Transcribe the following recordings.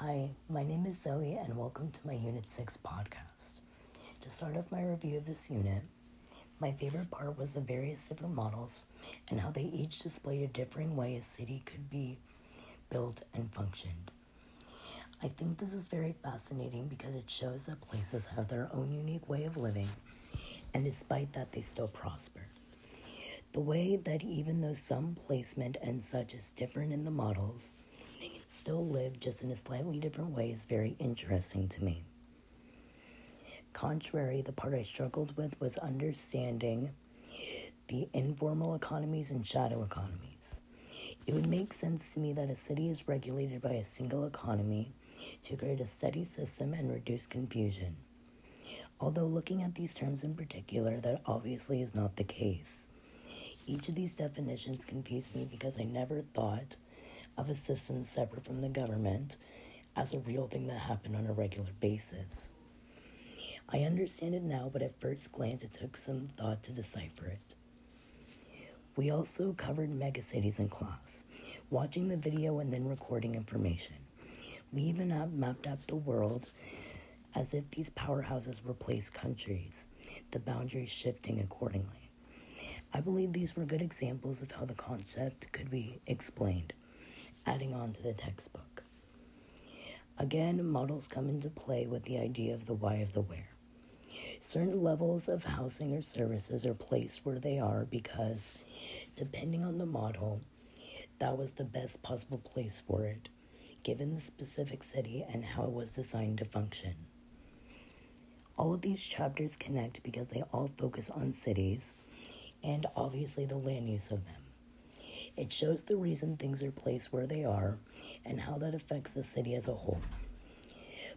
Hi, my name is Zoe and welcome to my Unit 6 podcast. To start off my review of this unit, my favorite part was the various different models and how they each displayed a differing way a city could be built and functioned. I think this is very fascinating because it shows that places have their own unique way of living, and despite that they still prosper. The way that even though some placement and such is different in the models, still live just in a slightly different way is very interesting to me. Contrary, the part I struggled with was understanding the informal economies and shadow economies. It would make sense to me that a city is regulated by a single economy to create a steady system and reduce confusion. Although looking at these terms in particular, that obviously is not the case. Each of these definitions confused me because I never thought of a system separate from the government as a real thing that happened on a regular basis. I understand it now, but at first glance it took some thought to decipher it. We also covered megacities in class, watching the video and then recording information. We even mapped out the world as if these powerhouses replaced countries, the boundaries shifting accordingly. I believe these were good examples of how the concept could be explained, adding on to the textbook. Again, models come into play with the idea of the why of the where. Certain levels of housing or services are placed where they are because, depending on the model, that was the best possible place for it, given the specific city and how it was designed to function. All of these chapters connect because they all focus on cities and obviously the land use of them. It shows the reason things are placed where they are and how that affects the city as a whole,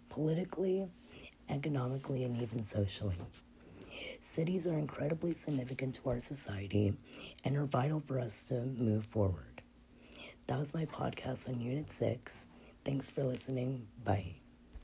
politically, economically, and even socially. Cities are incredibly significant to our society and are vital for us to move forward. That was my podcast on Unit 6. Thanks for listening. Bye.